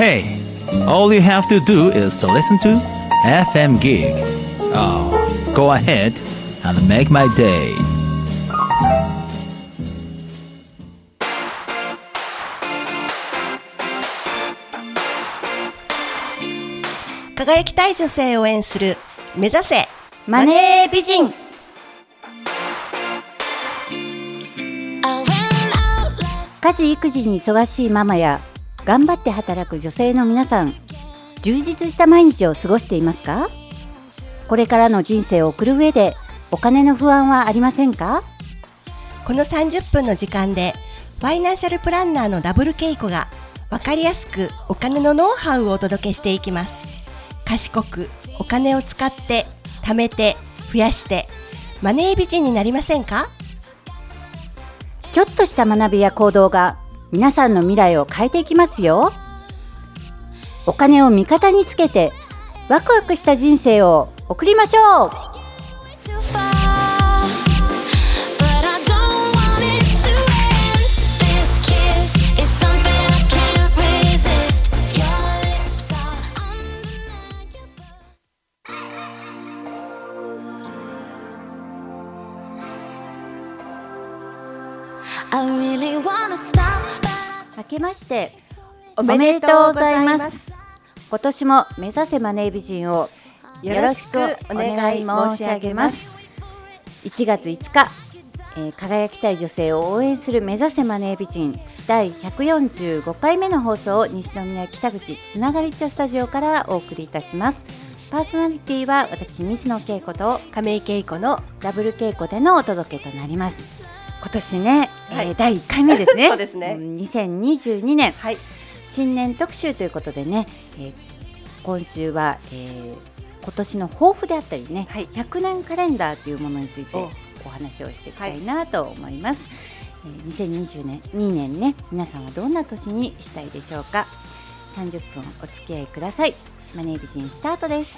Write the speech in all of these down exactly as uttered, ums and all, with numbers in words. Hey, all you have to do is to listen to エフエム Gig. Oh, go ahead and make my day. 輝きたい女性を応援する目指せマネー美人。家事育児に忙しいママや頑張って働く女性の皆さん、充実した毎日を過ごしていますか？これからの人生を送る上でお金の不安はありませんか？このさんじゅっぷんの時間でファイナンシャルプランナーのダブルケイコが分かりやすくお金のノウハウをお届けしていきます。賢くお金を使って貯めて増やしてマネー美人になりませんか？ちょっとした学びや行動が皆さんの未来を変えていきますよ。お金を味方につけてワクワクした人生を送りましょう。明けましておめでとうございます。今年も目指せマネー美人をよろしくお願い申し上げます。いちがついつか、えー、輝きたい女性を応援する目指せマネー美人だいひゃくよんじゅうごかいめの放送を西宮北口つながりっちょスタジオからお送りいたします。パーソナリティは私水野恵子と亀井恵子のダブル恵子でのお届けとなります。今年ね、はいえー、だいいっかいめですね。そうですね。にせんにじゅうにねん、はい、新年特集ということでね、えー、今週は、えー、今年の抱負であったりね、はい、ひゃくねんカレンダーというものについてお話をしていきたいなと思います、はいえー、にせんにじゅうにねんね、皆さんはどんな年にしたいでしょうか。さんじゅっぷんお付き合いください。マネー美人スタートです。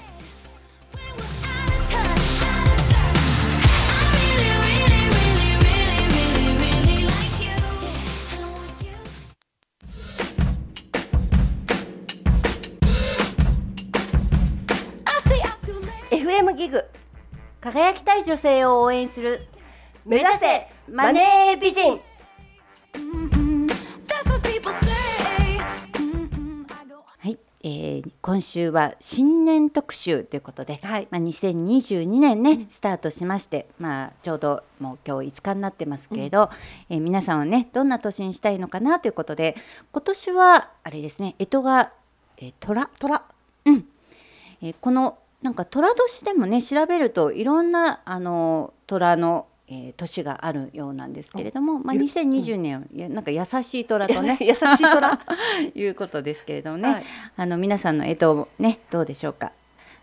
ギグ輝きたい女性を応援する目指せマネー美人。はい、えー、今週は新年特集ということで、はいまあ、にせんにじゅうにねんねスタートしまして、まあ、ちょうどもう今日いつかになってますけれど、うんえー、皆さんはねどんな年にしたいのかなということで、今年はあれですね、えとが、えー、トラ、トラ、うんえー、このなんか虎年でもね調べるといろんなあの虎の、えー、年があるようなんですけれども、まあ、にせんにじゅうねん、うん、なんか優しい虎とね優しい虎ということですけれどもね、はい、あの皆さんの干支もねどうでしょうか。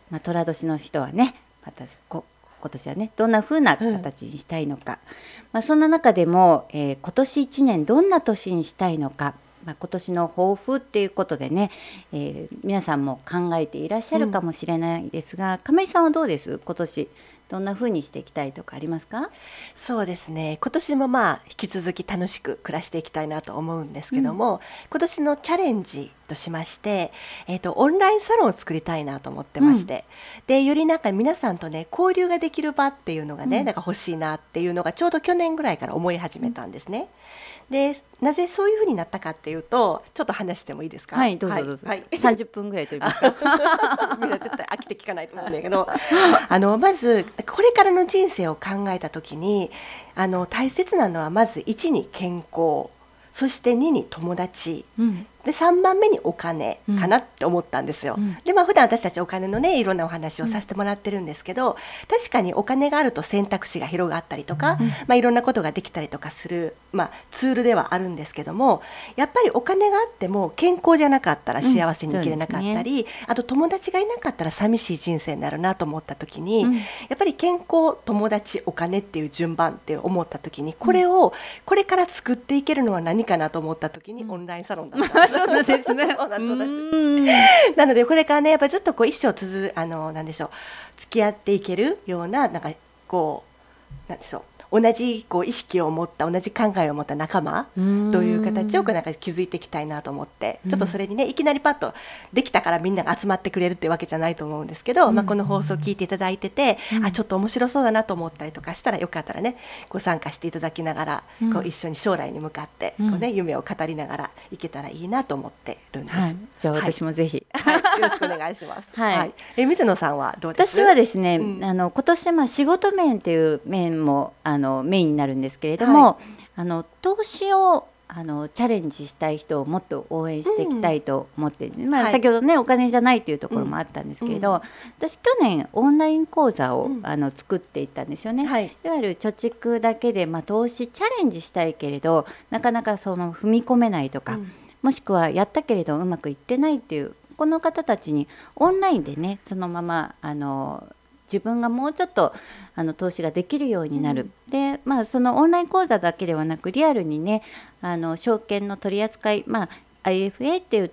まあ、虎年の人はね私こ今年はねどんな風な形にしたいのか、うんまあ、そんな中でも、えー、今年いちねんどんな年にしたいのか、まあ、今年の抱負っていうことでね、えー、皆さんも考えていらっしゃるかもしれないですが、うん、亀井さんはどうです？今年どんな風にしていきたいとかありますか？そうですね、今年もまあ引き続き楽しく暮らしていきたいなと思うんですけども、うん、今年のチャレンジとしまして、えーと、オンラインサロンを作りたいなと思ってまして、うん、でよりなんか皆さんとね交流ができる場っていうのがね、うん、なんか欲しいなっていうのがちょうど去年ぐらいから思い始めたんですね。でなぜそういうふうになったかっていうと、ちょっと話してもいいですか？はい、どうぞどうぞ、はい、さんじゅっぷんぐらい取りますか？みんな絶対飽きて聞かないと思うんだけどあのまずこれからの人生を考えたときにあの大切なのはまずいちに健康、そしてにに友達、うん、でさんばんめにお金かなって思ったんですよ、うんうん、でまあ普段私たちお金のねいろんなお話をさせてもらってるんですけど、確かにお金があると選択肢が広がったりとか、うんまあ、いろんなことができたりとかする、まあ、ツールではあるんですけども、やっぱりお金があっても健康じゃなかったら幸せに生きれなかったり、うんね、あと友達がいなかったら寂しい人生になるなと思った時に、うん、やっぱり健康、友達、お金っていう順番って思った時に、これをこれから作っていけるのは何かなと思った時にオンラインサロンだったんです。そうなんですね。そうなんです、そうなんです。なのでこれからねやっぱりずっとこう一生続あのなんでしょう付き合っていけるようななんかこうなんでしょう同じこう意識を持った同じ考えを持った仲間という形をこうなんか築いていきたいなと思って、うん、ちょっとそれにねいきなりパッとできたからみんなが集まってくれるってわけじゃないと思うんですけど、うんまあ、この放送を聞いていただいてて、うん、あちょっと面白そうだなと思ったりとかしたらよかったらねご参加していただきながら、うん、こう一緒に将来に向かってこう、ね、夢を語りながらいけたらいいなと思ってるんです、うんはい、じゃあ私もぜひ、はいはい、よろしくお願いします、はいはい、え水野さんはどうですか。私はですね、うん、あの今年まあ仕事面っていう面もあのメインになるんですけれども、はい、あの投資をあのチャレンジしたい人をもっと応援していきたいと思って、うんまあ、先ほどね、はい、お金じゃないというところもあったんですけれど、うん、私去年オンライン講座を、うん、あの作っていったんですよね、はい、いわゆる貯蓄だけで、まあ、投資チャレンジしたいけれどなかなかその踏み込めないとか、うん、もしくはやったけれどうまくいってないっていうこの方たちにオンラインでねそのままあの自分がもうちょっとあの投資ができるようになる、うん、で、まあ、そのオンライン講座だけではなくリアルにねあの証券の取り扱い、まあ、アイエフエー っていう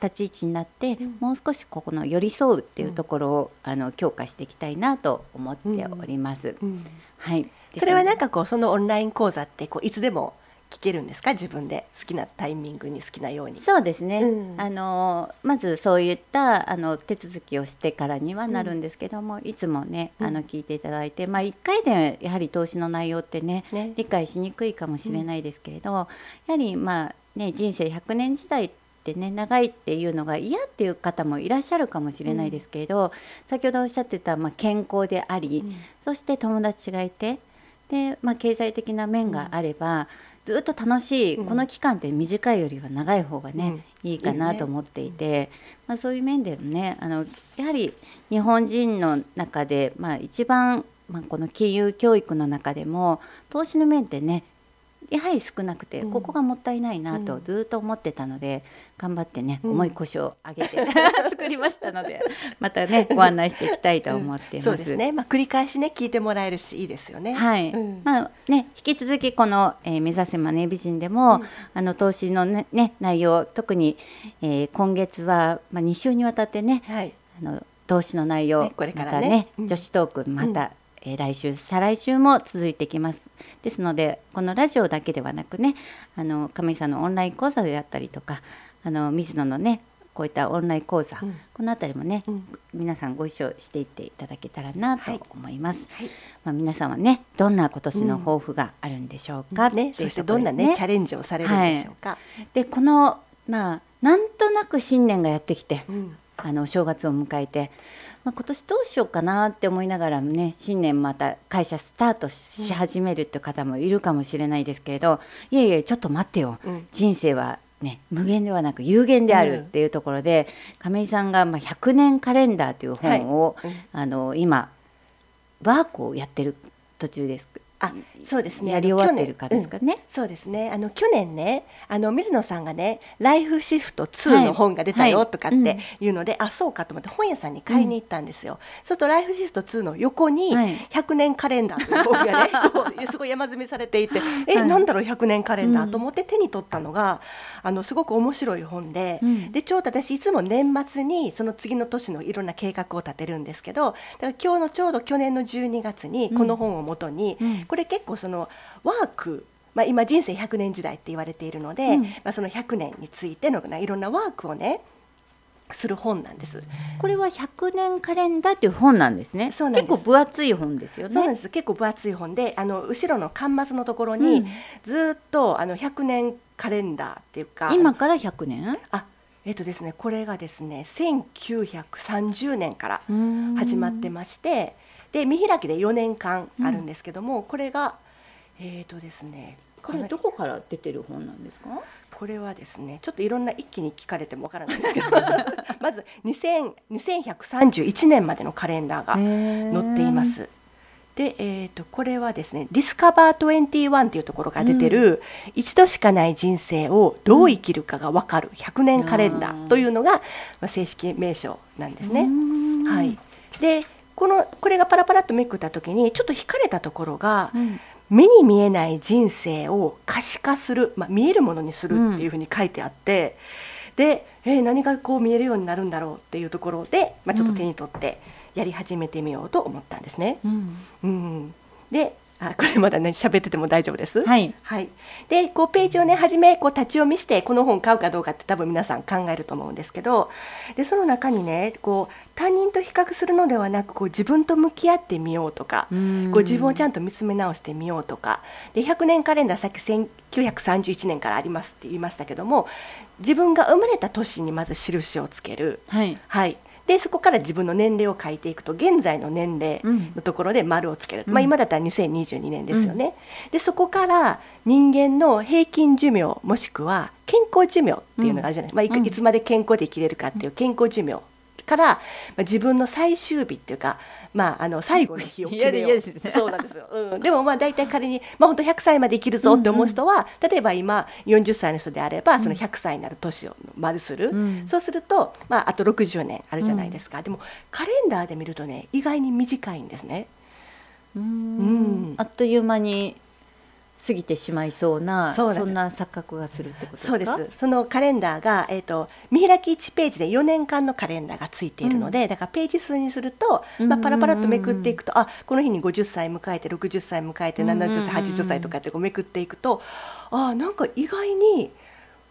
立ち位置になって、うん、もう少しここの寄り添うっていうところを、うん、あの強化していきたいなと思っております、うんうんはい、それはなんかこうそのオンライン講座ってこういつでも聞けるんですか。自分で好きなタイミングに好きなように。そうですね、うん、あのまずそういったあの手続きをしてからにはなるんですけども、うん、いつもねあの聞いていただいて、うんまあ、いっかいでやはり投資の内容って ね, ね理解しにくいかもしれないですけれど、うん、やはり、まあね、人生ひゃくねん時代ってね長いっていうのが嫌っていう方もいらっしゃるかもしれないですけれど、うん、先ほどおっしゃってた、まあ、健康であり、うん、そして友達がいてで、まあ、経済的な面があれば、うんずっと楽しいこの期間って短いよりは長い方がね、うん、いいかなと思っていていい、ねまあ、そういう面でもねあのやはり日本人の中で、まあ、一番、まあ、この金融教育の中でも投資の面ってねやはり少なくて、うん、ここがもったいないなとずっと思ってたので、うん、頑張ってね重い腰を上げて、うん、作りましたのでまたねご案内していきたいと思っています、うん、そうですね、まあ、繰り返しね聞いてもらえるしいいですよね、はいうんまあね、引き続きこの、えー、目指せマネー美人でも、うん、あの投資の、ねね、内容特に、えー、今月は、まあ、に週にわたってね、はい、あの投資の内容、ね、これからね、またね、うん、女子トークまた、うんえー、来週再来週も続いてきます。ですのでこのラジオだけではなくねあの亀井さんのオンライン講座であったりとかあの水野のねこういったオンライン講座、うん、このあたりもね、うん、皆さんご一緒していっていただけたらなと思います、はいはいまあ、皆さんはねどんな今年の抱負があるんでしょうか、うんね、そしてどんな、ね、チャレンジをされるんでしょうか、はい、でこの、まあ、なんとなく新年がやってきて、うんあの正月を迎えて、まあ、今年どうしようかなって思いながらね新年また会社スタートし始めるって方もいるかもしれないですけれど、うん、いやいやちょっと待ってよ、うん、人生は、ね、無限ではなく有限であるっていうところで、うん、亀井さんがまあひゃくねんカレンダーという本を、はいうん、あの今ワークをやってる途中です。あそうですね、やり終わってるかですかね、うん、そうですねあの去年ねあの水野さんがねライフシフトツーの本が出たよとかっていうので、はいはいうん、あそうかと思って本屋さんに買いに行ったんですよ、うん、そうするとライフシフトツーの横にひゃくねんカレンダーという本がね、はい、すごい山積みされていてえ、はい、なんだろうひゃくねんカレンダーと思って手に取ったのがあのすごく面白い本で、うん、でちょうど私いつも年末にその次の年のいろんな計画を立てるんですけどだから今日のちょうど去年のじゅうにがつにこの本を元に、うんうんこれ結構そのワーク、まあ、今人生ひゃくねん時代って言われているので、うんまあ、そのひゃくねんについてのいろんなワークをねする本なんです。これはひゃくねんカレンダーという本なんですね。そうなんです。結構分厚い本ですよね。そうなんです。結構分厚い本であの後ろの巻末のところに、うん、ずっとあのひゃくねんカレンダーっていうか今からひゃくねんあえーとですね、これがですねせんきゅうひゃくさんじゅうねんから始まってましてで見開きでよねんかんあるんですけども、うん、これがえーとですねこれどこから出てる本なんですか。これはですねちょっといろんな一気に聞かれてもわからないんですけどまずにせんひゃくさんじゅういちねんまでのカレンダーが載っています。で、えーと、これはですねディスカバーにじゅういちというところが出てる、うん、一度しかない人生をどう生きるかが分かるひゃくねんカレンダーというのが、うん、正式名称なんですね、うんはい、で、この、これがパラパラっとめくった時にちょっと惹かれたところが、うん、目に見えない人生を可視化する、まあ、見えるものにするっていうふうに書いてあって、うん、で、えー、何がこう見えるようになるんだろうっていうところで、まあ、ちょっと手に取って、うんやり始めてみようと思ったんですね、うんうん、であ、これまだね喋ってても大丈夫です。はいはい、でこうページをね初めこう立ち読みしてこの本買うかどうかって多分皆さん考えると思うんですけど、でその中にねこう他人と比較するのではなくこう自分と向き合ってみようとか、こう自分をちゃんと見つめ直してみようとかでひゃくねんカレンダーさっきせんきゅうひゃくさんじゅういちねんからありますって言いましたけども、自分が生まれた年にまず印をつける。はい、はいでそこから自分の年齢を書いていくと現在の年齢のところで丸をつける、うんまあ、今だったらにせんにじゅうにねんですよね、うん、でそこから人間の平均寿命もしくは健康寿命っていうのがあるじゃないですか、うんまあ、い, いつまで健康で生きれるかっていう健康寿命から、まあ、自分の最終日っていうか、まあ、あの最後の日を決めよう。いやいやですね。そうなんですよ、うん、でもまあ大体仮に、まあ、本当ひゃくさいまで生きるぞって思う人は、うんうん、例えば今よんじゅっさいの人であればそのひゃくさいになる年を丸する、うん、そうすると、まあ、あとろくじゅうねんあるじゃないですか、うん、でもカレンダーで見るとね意外に短いんですね。うーん、うん、あっという間に過ぎてしまいそうな、そうなんです。そんな錯覚がするってことですか？そうです。そのカレンダーが、えーと、見開きいちページでよねんかんのカレンダーがついているので、うん、だからページ数にすると、まあ、パラパラっとめくっていくと、あ、この日にごじゅっさい迎えてろくじゅっさい迎えてななじゅっさいはちじゅっさいとかってこうめくっていくと、あ、なんか意外に、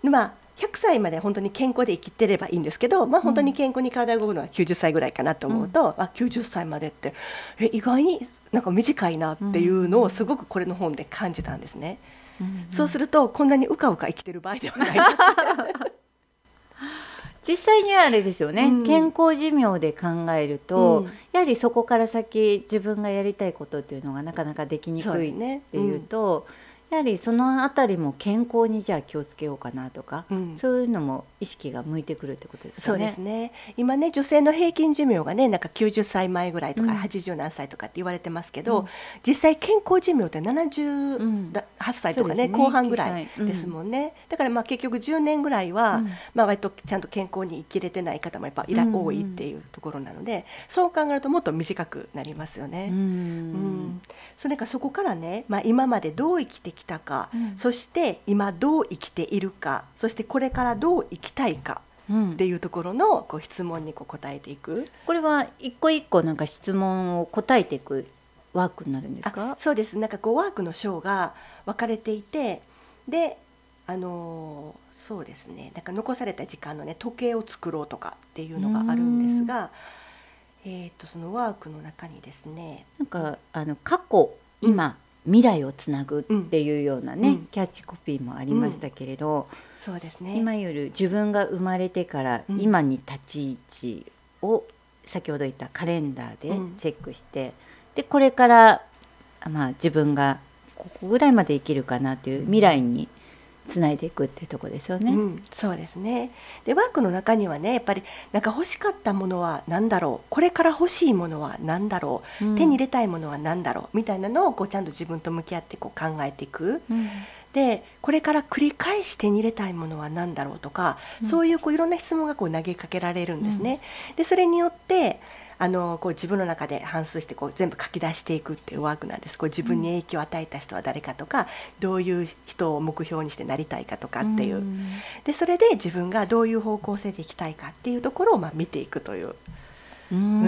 まあひゃくさいまで本当に健康で生きてればいいんですけど、まあ、本当に健康に体が動くのはきゅうじゅっさいぐらいかなと思うと、うん、あきゅうじゅっさいまでってえ意外になんか短いなっていうのをすごくこれの本で感じたんですね、うんうん、そうするとこんなにうかうか生きてる場合ではない実際にあれですよね、うん、健康寿命で考えると、うん、やはりそこから先自分がやりたいことっていうのがなかなかできにくいっていうと、やはりそのあたりも健康にじゃあ気をつけようかなとか、うん、そういうのも意識が向いてくるってことですかね。そうですね。今ね女性の平均寿命がねなんかきゅうじゅっさいまえぐらいとかはちじゅうなんさいとかって言われてますけど、うん、実際健康寿命ってななじゅうはっさいとかね、うん、後半ぐらいですもんね、うん、だからまあ結局じゅうねんぐらいは、うんまあ、割とちゃんと健康に生きれてない方もやっぱり多いっていうところなので、うんうん、そう考えるともっと短くなりますよね、うんうん、それからそこからね、まあ、今までどう生きてきたか、うん、そして今どう生きているか、そしてこれからどう生きたいかっていうところのこう質問にこう答えていく。これは一個一個なんか質問を答えていくワークになるんですか？あ、そうです。なんかこうワークの章が分かれていて、であのそうですね、なんか残された時間のね時計を作ろうとかっていうのがあるんですが、えーと、そのワークの中にですねなんかあの過去今、うん未来をつなぐっていうようなね、うん、キャッチコピーもありましたけれど、うんそうですね、今より自分が生まれてから今に立ち位置を先ほど言ったカレンダーでチェックして、うん、でこれから、まあ、自分がここぐらいまで生きるかなという未来につないでいくっていうところですよね、うん、そうですね。でワークの中にはねやっぱりなんか欲しかったものは何だろう、これから欲しいものは何だろう、うん、手に入れたいものは何だろうみたいなのをこうちゃんと自分と向き合ってこう考えていく、うん、でこれから繰り返し手に入れたいものは何だろうとか、うん、そうい う, こういろんな質問がこう投げかけられるんですね、うん、でそれによってあのこう自分の中で反芻してこう全部書き出していくっていうワークなんです。こう自分に影響を与えた人は誰かとか、どういう人を目標にしてなりたいかとかっていう、でそれで自分がどういう方向性でいきたいかっていうところをまあ見ていくという、うーんうー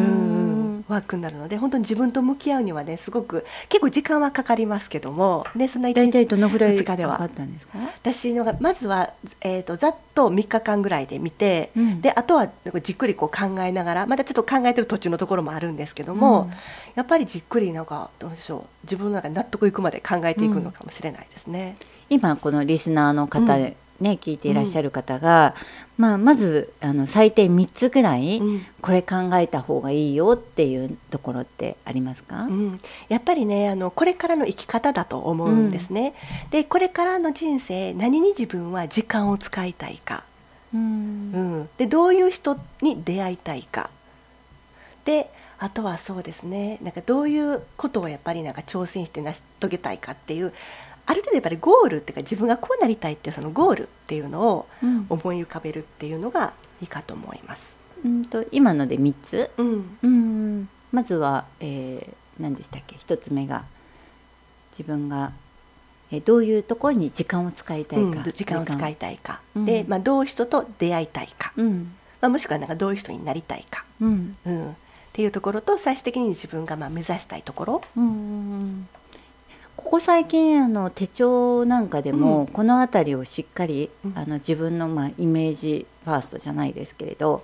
んワークになるので、本当に自分と向き合うにはねすごく結構時間はかかりますけども、ね、そんな一日ふつかではかったんですか？私のがまずは、えーと、ざっとみっかかんぐらいで見て、うん、であとはじっくりこう考えながら、まだちょっと考えてる途中のところもあるんですけども、うん、やっぱりじっくりなんかどうでしょう、自分の中で納得いくまで考えていくのかもしれないですね、うん、今このリスナーの方、うんね、聞いていらっしゃる方が、うんまあ、まずあの最低みっつぐらい、うん、これ考えた方がいいよっていうところってありますか？うん、やっぱりねあのこれからの生き方だと思うんですね、うん、でこれからの人生何に自分は時間を使いたいか、うんうん、でどういう人に出会いたいかで、あとはそうですねなんかどういうことをやっぱりなんか挑戦して成し遂げたいかっていう、ある程度やっぱりゴールっていうか自分がこうなりたいっていうそのゴールっていうのを思い浮かべるっていうのがいいかと思います、うん、と今のでみっつ、うんうん、まずは、えー、何でしたっけひとつめが自分がどういうところに時間を使いたいか、うん、時間を使いたいか、うん、で、まあ、どういう人と出会いたいか、うんまあ、もしくはなんかどういう人になりたいか、うんうん、っていうところと最終的に自分がまあ目指したいところ、うんここ最近あの手帳なんかでも、うん、このあたりをしっかりあの自分の、まあ、イメージファーストじゃないですけれど、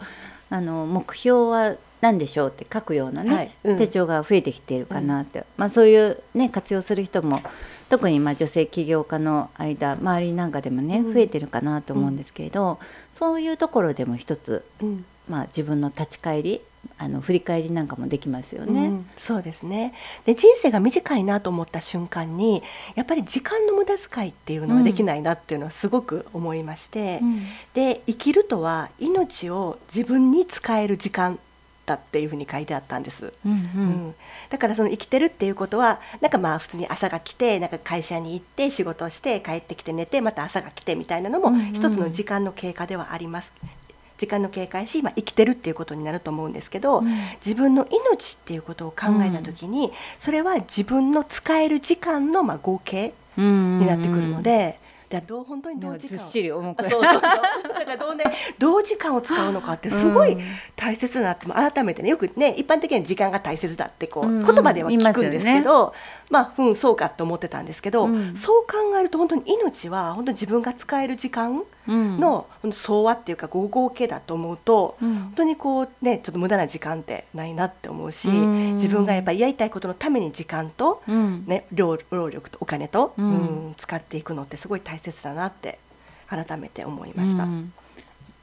あの目標は何でしょうって書くようなね、はいうん、手帳が増えてきているかなって、うんまあ、そういう、ね、活用する人も特にまあ女性起業家の間周りなんかでもね、うん、増えてるかなと思うんですけれど、うん、そういうところでも一つ、うんまあ、自分の立ち返りあの振り返りなんかもできますよね、うん、そうですね。で人生が短いなと思った瞬間にやっぱり時間の無駄遣いっていうのはできないなっていうのはすごく思いまして、うん、で生きるとは命を自分に使える時間だっていうふうに書いてあったんです、うんうんうん、だからその生きてるっていうことはなんかまあ普通に朝が来てなんか会社に行って仕事をして帰ってきて寝てまた朝が来てみたいなのも一つの時間の経過ではあります、うんうん時間の経過し、まあ、生きてるっていうことになると思うんですけど、うん、自分の命っていうことを考えたときに、うん、それは自分の使える時間のまあ合計になってくるので、うんうんうん、じゃあどう本当にどう時間をずっしり重くそうそうそうだからどうねどう時間を使うのかってすごい大切だなって、うん、改めてねよくね一般的に時間が大切だってこう、うんうん、言葉では聞くんですけど ま, す、ね、まあうんそうかと思ってたんですけど、うん、そう考えると本当に命は本当に自分が使える時間の総和っていうか合計だと思うと、うん、本当にこうねちょっと無駄な時間ってないなって思うし、うん、自分がやっぱりやりたいことのために時間と、うんね、労力とお金と、うんうん、使っていくのってすごい大切だなって改めて思いました、うん、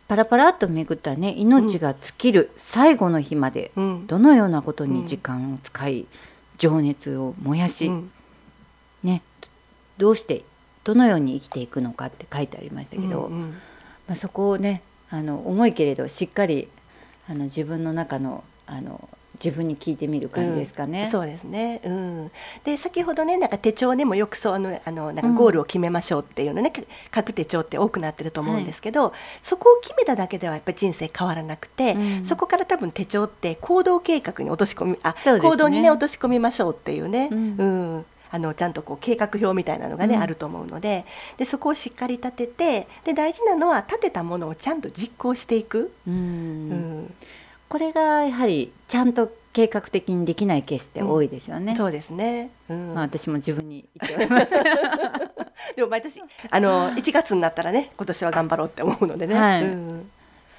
パラパラっとめぐったね命が尽きる最後の日まで、うん、どのようなことに時間を使い、うん、情熱を燃やし、うんね、どうしてどのように生きていくのかって書いてありましたけど、うんうんまあ、そこをねあの重いけれどしっかりあの自分の中の、あの自分に聞いてみる感じですかね、うん、そうですね、うん、で先ほどねなんか手帳でもよくそうあのあのなんかゴールを決めましょうっていうのね、うん、各手帳って多くなってると思うんですけど、はい、そこを決めただけではやっぱり人生変わらなくて、うん、そこから多分手帳って行動計画に落とし込みあ、そうですね、行動にね落とし込みましょうっていうね、うんうんあのちゃんとこう計画表みたいなのが、ねうん、あると思うの で, でそこをしっかり立ててで大事なのは立てたものをちゃんと実行していくうん、うん、これがやはりちゃんと計画的にできないケースって多いですよね、うん、そうですね、うんまあ、私も自分に言っておりますでも毎年あのいちがつになったらね今年は頑張ろうって思うのでね、はいうん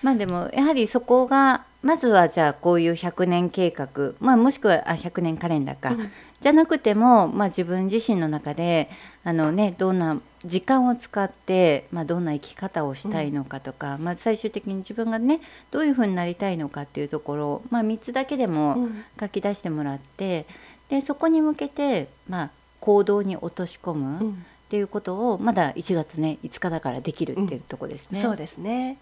まあ、でもやはりそこがまずはじゃあこういうひゃくねん計画、まあ、もしくはあひゃくねんカレンダーか、うん、じゃなくても、まあ、自分自身の中であの、ね、どんな時間を使って、まあ、どんな生き方をしたいのかとか、うんまあ、最終的に自分がねどういうふうになりたいのかっていうところを、まあ、みっつだけでも書き出してもらって、うん、でそこに向けて、まあ、行動に落とし込む、うんっていうことをまだいちがつねいつかだからできるっていうところですね、うん、そうですね。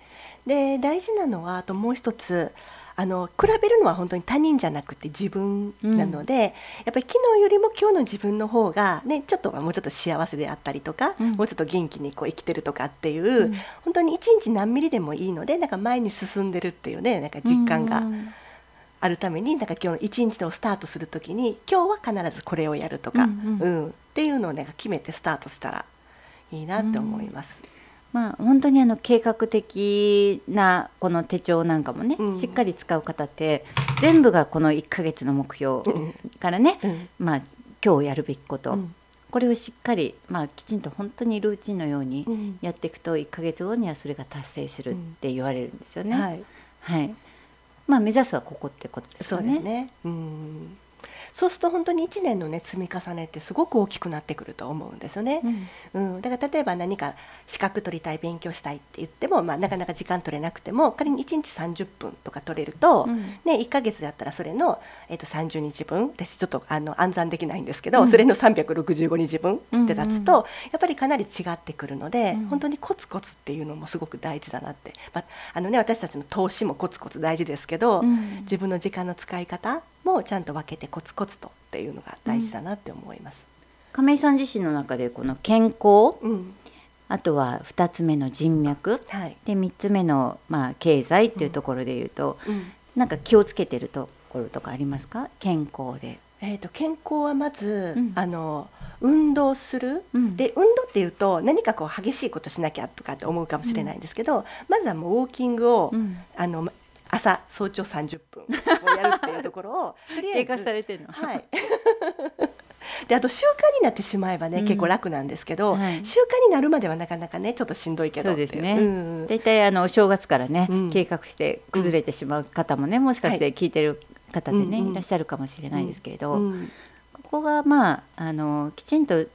で大事なのはあともう一つあの比べるのは本当に他人じゃなくて自分なので、うん、やっぱり昨日よりも今日の自分の方が、ね、ちょっともうちょっと幸せであったりとか、うん、もうちょっと元気にこう生きてるとかっていう、うん、本当に一日何ミリでもいいのでなんか前に進んでるっていうねなんか実感が、うんうんあるためになんか今日の一日をスタートするときに今日は必ずこれをやるとか、うんうんうん、っていうのを、ね、決めてスタートしたらいいなと思います、うんまあ、本当にあの計画的なこの手帳なんかもね、うん、しっかり使う方って全部がこのいっかげつの目標からね、うんまあ、今日やるべきこと、うん、これをしっかり、まあ、きちんと本当にルーチンのようにやっていくといっかげつごにはそれが達成するって言われるんですよね、うんはいはいまあ、目指すはここってことですよね。そうですね。うん。そうすると本当にいちねんの、ね、積み重ねってすごく大きくなってくると思うんですよね、うんうん、だから例えば何か資格取りたい勉強したいって言っても、まあ、なかなか時間取れなくても仮にいちにちさんじゅっぷんとか取れると、うんね、いっかげつだったらそれの、えー、とさんじゅうにちぶん私ちょっとあの暗算できないんですけど、うん、それのさんびゃくろくじゅうごにちぶんって立つと、うんうん、やっぱりかなり違ってくるので、うん、本当にコツコツっていうのもすごく大事だなって、まああのね、私たちの投資もコツコツ大事ですけど、うん、自分の時間の使い方もちゃんと分けてコツコツとっていうのが大事だなって思います、うん、亀井さん自身の中でこの健康、うん、あとはふたつめの人脈、はい、でみっつめの、まあ、経済っていうところでいうと、うんうん、なんか気をつけてるところとかありますか？健康でえー、と健康はまず、うん、あの運動する、うん、で運動っていうと何かこう激しいことしなきゃとかって思うかもしれないんですけど、うん、まずはもうウォーキングを、うん、あの朝早朝さんじゅっぷんをやるっていうところをとりあえず、はい、であと習慣になってしまえばね、うん、結構楽なんですけど、はい、習慣になるまではなかなかねちょっとしんどいけどっていう。そうですね。大体、うん、あのお正月からね、うん、計画して崩れてしまう方もねもしかして聞いてる方でね、はい、いらっしゃるかもしれないですけれど、うんうん、ここがまあ、あのきちんと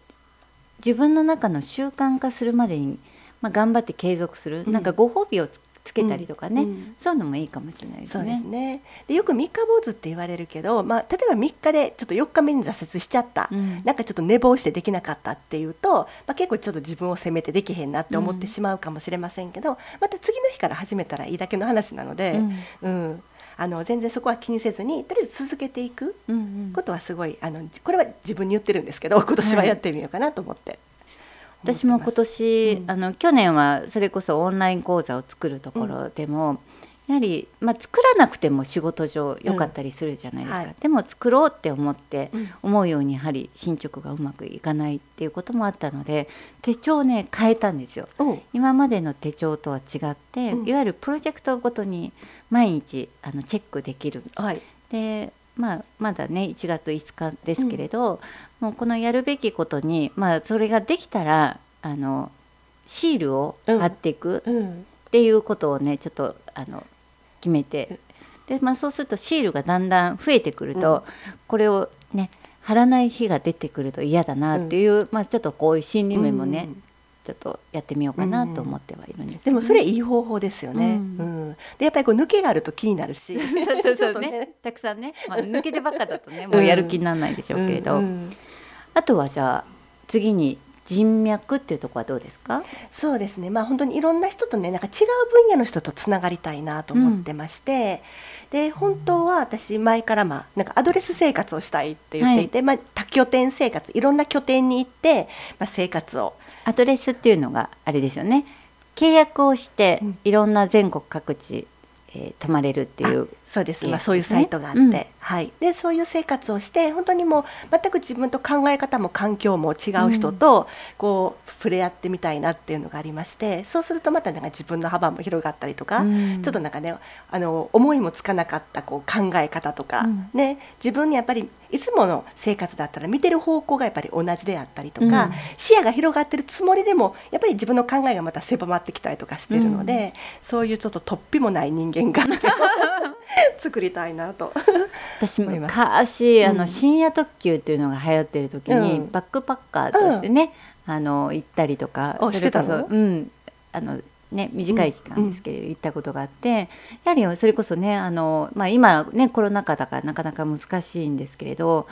自分の中の習慣化するまでに、まあ、頑張って継続する、うん、なんかご褒美をつつけたりとかね、うんうん、そういうのもいいかもしれないですね。そうですね。でよくみっか坊主って言われるけど、まあ、例えばみっかでちょっとよっかめに挫折しちゃった、うん、なんかちょっと寝坊してできなかったっていうと、まあ、結構ちょっと自分を責めてできへんなって思ってしまうかもしれませんけど、うん、また次の日から始めたらいいだけの話なので、うんうん、あの全然そこは気にせずにとりあえず続けていくことはすごい、あのこれは自分に言ってるんですけど今年はやってみようかなと思って、はい、私も今年、うん、あの去年はそれこそオンライン講座を作るところでも、うん、やはり、まあ、作らなくても仕事上良かったりするじゃないですか、うんはい、でも作ろうって思って、うん、思うようにやはり進捗がうまくいかないっていうこともあったので手帳をね変えたんですよ。今までの手帳とは違って、うん、いわゆるプロジェクトごとに毎日あのチェックできる、はい、でまあ、まだねいちがついつかですけれど、うん、もうこのやるべきことに、まあ、それができたらあのシールを貼っていくっていうことをねちょっとあの決めて、で、まあ、そうするとシールがだんだん増えてくると、うん、これをね貼らない日が出てくると嫌だなっていう、うんまあ、ちょっとこういう心理面もね、うんちょっとやってみようかなと思ってはいるんです、ねうん、でもそれいい方法ですよね、うんうん、でやっぱりこう抜けがあると気になるしそうそうそう、ねね、たくさんね、まあ、抜けてばっかだとねもうやる気にならないでしょうけれど、うんうん、あとはじゃあ次に人脈っていうところはどうですか？そうですね、まあ、本当にいろんな人とねなんか違う分野の人とつながりたいなと思ってまして、うん、で本当は私前から、まあ、なんかアドレス生活をしたいって言っていて、はいまあ、多拠点生活いろんな拠点に行って、まあ、生活をアドレスっていうのがあれですよね契約をしていろんな全国各地、うんえー、泊まれるっていうそうです、まあ、そういうサイトがあって、うんはい、でそういう生活をして本当にもう全く自分と考え方も環境も違う人とこう触れ合ってみたいなっていうのがありまして、うん、そうするとまたなんか自分の幅も広がったりとか、うん、ちょっとなんかねあの思いもつかなかったこう考え方とか、うんね、自分にやっぱりいつもの生活だったら見てる方向がやっぱり同じであったりとか、うん、視野が広がってるつもりでもやっぱり自分の考えがまた狭まってきたりとかしてるので、うん、そういうちょっと突飛もない人間が作りたいなと私も昔、うん、あの深夜特急っていうのが流行ってる時に、うん、バックパッカーとしてね、うん、あの行ったりとかしてたの、うんあのね、短い期間ですけど、うん、行ったことがあってやはりそれこそねあの、まあ、今ねコロナ禍だからなかなか難しいんですけれど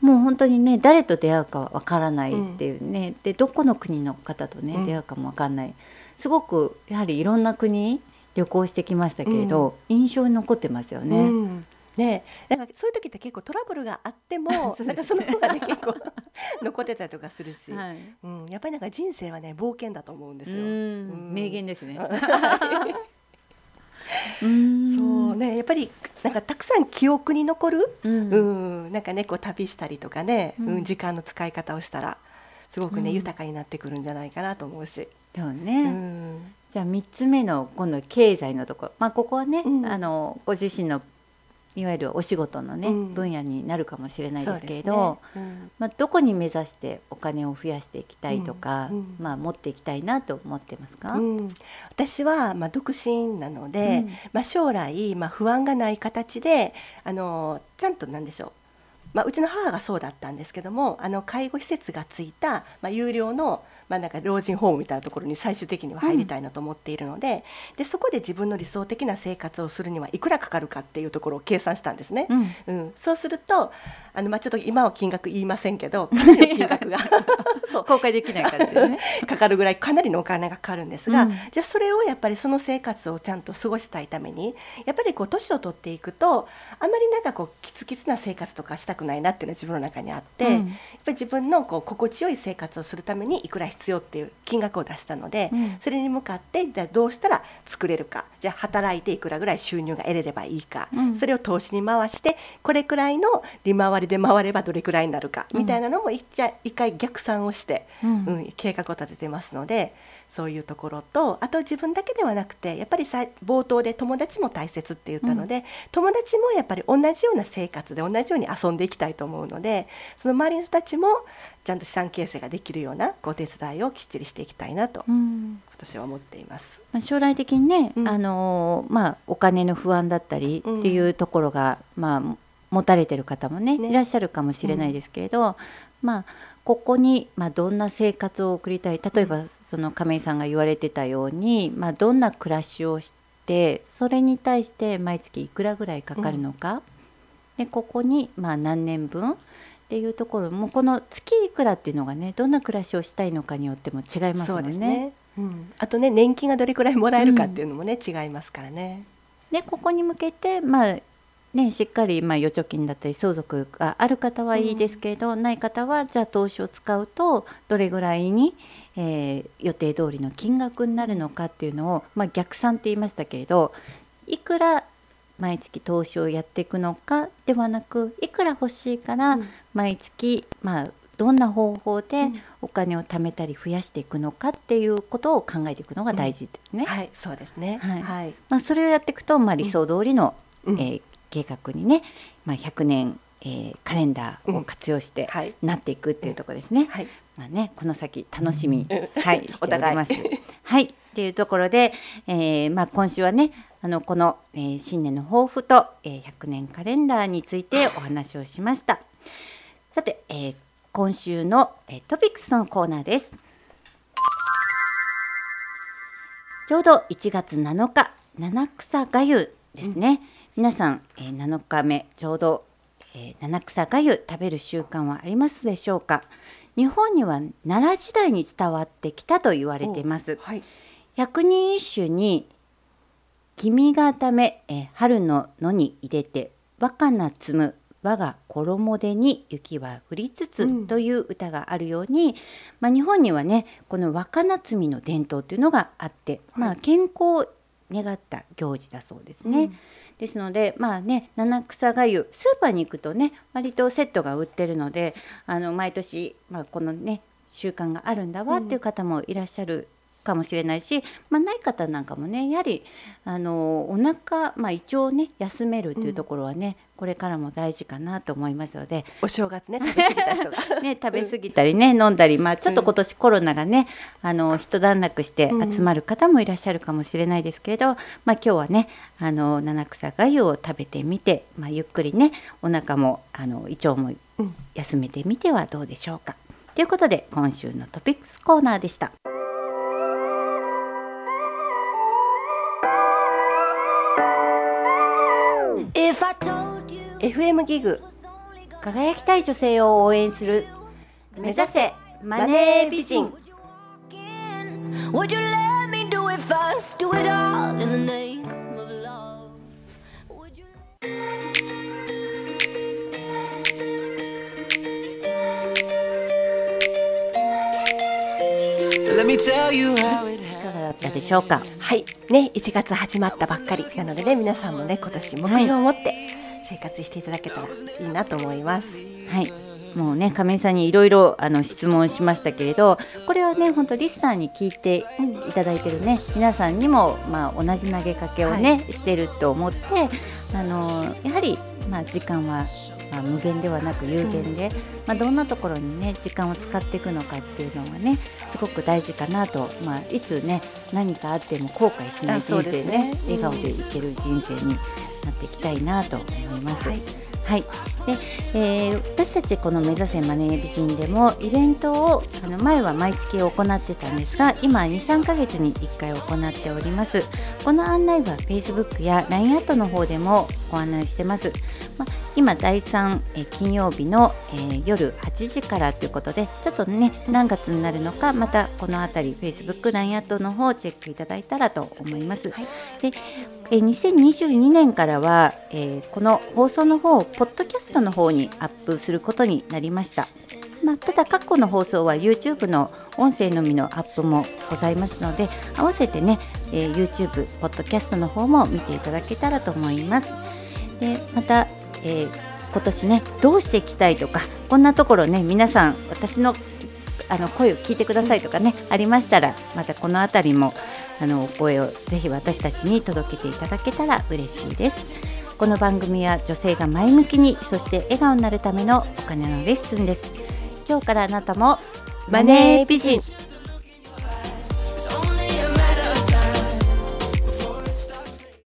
もう本当にね誰と出会うかわからないっていうね、うん、でどこの国の方とね、うん、出会うかもわかんないすごくやはりいろんな国旅行してきましたけれど、うん、印象に残ってますよね、うんね、なんかそういう時って結構トラブルがあってもそ、ね、なんかその方が、ね、結構残ってたりとかするし、はいうん、やっぱりなんか人生はね冒険だと思うんですよ。うん、うん、名言ですねうんそうねやっぱりなんかたくさん記憶に残る、うんうん、なんかねこう旅したりとかね、うん、時間の使い方をしたらすごくね、うん、豊かになってくるんじゃないかなと思うしそうね、うん、じゃあみっつめの今度経済のところ、まあ、ここはね、うん、あのご自身のいわゆるお仕事のね、うん、分野になるかもしれないですけれど、そうですね。うん。まあ、どこに目指してお金を増やしていきたいとか、うんうんまあ、持っていきたいなと思ってますか？うん、私は、まあ、独身なので、うんまあ、将来、まあ、不安がない形であのちゃんと何でしょう、まあ、うちの母がそうだったんですけどもあの介護施設がついた、まあ、有料のまあ、なんか老人ホームみたいなところに最終的には入りたいなと思っているの で,、うん、でそこで自分の理想的な生活をするにはいくらかかるかっていうところを計算したんですね、うんうん、そうするとあの、まあ、ちょっと今は金額言いませんけどかなりの金額がそう公開できない感じで、ね、かかるぐらいかなりのお金がかかるんですが、うん、じゃあそれをやっぱりその生活をちゃんと過ごしたいためにやっぱりこう年を取っていくとあまりなんかこうキツキツな生活とかしたくないなっていうのは自分の中にあって、うん、やっぱり自分のこう心地よい生活をするためにいくら必要必要っていう金額を出したので、うん、それに向かってじゃあどうしたら作れるか、じゃあ働いていくらぐらい収入が得れればいいか、うん、それを投資に回してこれくらいの利回りで回ればどれくらいになるかみたいなのも一回逆算をして、うんうん、計画を立ててますので、そういうところと、あと自分だけではなくてやっぱりさ冒頭で友達も大切って言ったので、うん、友達もやっぱり同じような生活で同じように遊んでいきたいと思うので、その周りの人たちもちゃんと資産形成ができるようなご手伝いをきっちりしていきたいなと、うん、私は思っています、まあ、将来的にね、うんあのまあ、お金の不安だったりっていうところが、うんまあ、持たれてる方も ね, ねいらっしゃるかもしれないですけれど、うんまあ、ここに、まあ、どんな生活を送りたい、例えばその亀井さんが言われてたように、まあ、どんな暮らしをしてそれに対して毎月いくらぐらいかかるのか、うん、でここに、まあ、何年分っていうところも、この月いくらっていうのがね、どんな暮らしをしたいのかによっても違いますよね。そうですね、うん、あとね年金がどれくらいもらえるかっていうのもね、うん、違いますからね。でここに向けて、まあね、しっかりまあ預貯金だったり相続がある方はいいですけれど、うん、ない方はじゃあ投資を使うとどれぐらいに、えー、予定通りの金額になるのかっていうのを、まあ、逆算って言いましたけれど、いくら毎月投資をやっていくのかではなく、いくら欲しいから毎月、うんまあ、どんな方法でお金を貯めたり増やしていくのかっていうことを考えていくのが大事ですね、うん、はいそうですね、はいはいまあ、それをやっていくと、まあ、理想通りの、うんえー、計画にね、まあ、ひゃくねん、えー、カレンダーを活用してなっていくっていうところですね、うんはいまあ、ねこの先楽しみに、うんはい、しておりますはいっていうところで、えーまあ、今週はねあのこの、えー、新年の抱負と、えー、ひゃくねんカレンダーについてお話をしました。さて、えー、今週の、えー、トピックスのコーナーです。ちょうどいちがつなのか七草がゆですね、うん、皆さん、えー、なのかめちょうど、えー、七草がゆ食べる習慣はありますでしょうか。日本には奈良時代に伝わってきたと言われています、はい、百人一首に君がため、えー、春の野に入れて若菜摘む我が衣手に雪は降りつつ、うん、という歌があるように、まあ、日本にはねこの若菜摘みの伝統というのがあって、はいまあ、健康を願った行事だそうですね、うん、ですのでまあね七草がゆスーパーに行くとね割とセットが売ってるのであの毎年、まあ、このね習慣があるんだわっていう方もいらっしゃる、うんかもしれないし、まあ、ない方なんかもねやはりあのお腹、まあ、胃腸をね休めるというところはね、うん、これからも大事かなと思いますので、お正月ね食べ過ぎた人がね食べ過ぎたりね、うん、飲んだり、まあ、ちょっと今年コロナがねあの一段落して集まる方もいらっしゃるかもしれないですけれど、うんまあ、今日はねあの七草がゆを食べてみて、まあ、ゆっくりねお腹もあの胃腸も休めてみてはどうでしょうか、うん、ということで今週のトピックスコーナーでした。エフエム ギグ輝きたい女性を応援する目指せマネー美人。だでしょうか。はい、ね、いちがつ始まったばっかりなのでね皆さんもね今年目標を持って生活していただけたらいいなと思います、はいはいもうね亀井さんにいろいろ質問しましたけれど、これはね本当リスナーに聞いていただいてるね皆さんにも、まあ、同じ投げかけをね、はい、してると思ってあのやはり、まあ、時間は、まあ、無限ではなく有限で、うんまあ、どんなところにね時間を使っていくのかっていうのはねすごく大事かなと、まあ、いつね何かあっても後悔しない人生 ね, ね、うん、笑顔でいける人生になっていきたいなと思います、はいはいでえー、私たちこの目指せマネー美人でもイベントをあの前は毎月行ってたんですが今 にさんかげつにいっかい行っております。この案内は Facebook や ライン アットの方でもご案内してます、まあ、今だいさんえ金曜日の、えー、夜はちじからということでちょっとね何月になるのかまたこのあたり Facebook、ライン アットの方をチェックいただいたらと思います、はい、でえにせんにじゅうにねんからは、えー、この放送の方をポッドキャストの方にアップすることになりました。まあ、ただ過去の放送は YouTube の音声のみのアップもございますので、合わせてね、えー、YouTube、Podcast の方も見ていただけたらと思います。でまた、えー、今年ねどうしていきたいとか、こんなところね皆さん私のあの声を聞いてくださいとかねありましたら、またこのあたりもあのお声をぜひ私たちに届けていただけたら嬉しいです。この番組は女性が前向きに、そして笑顔になるためのお金のレッスンです。今日からあなたもマネー美人。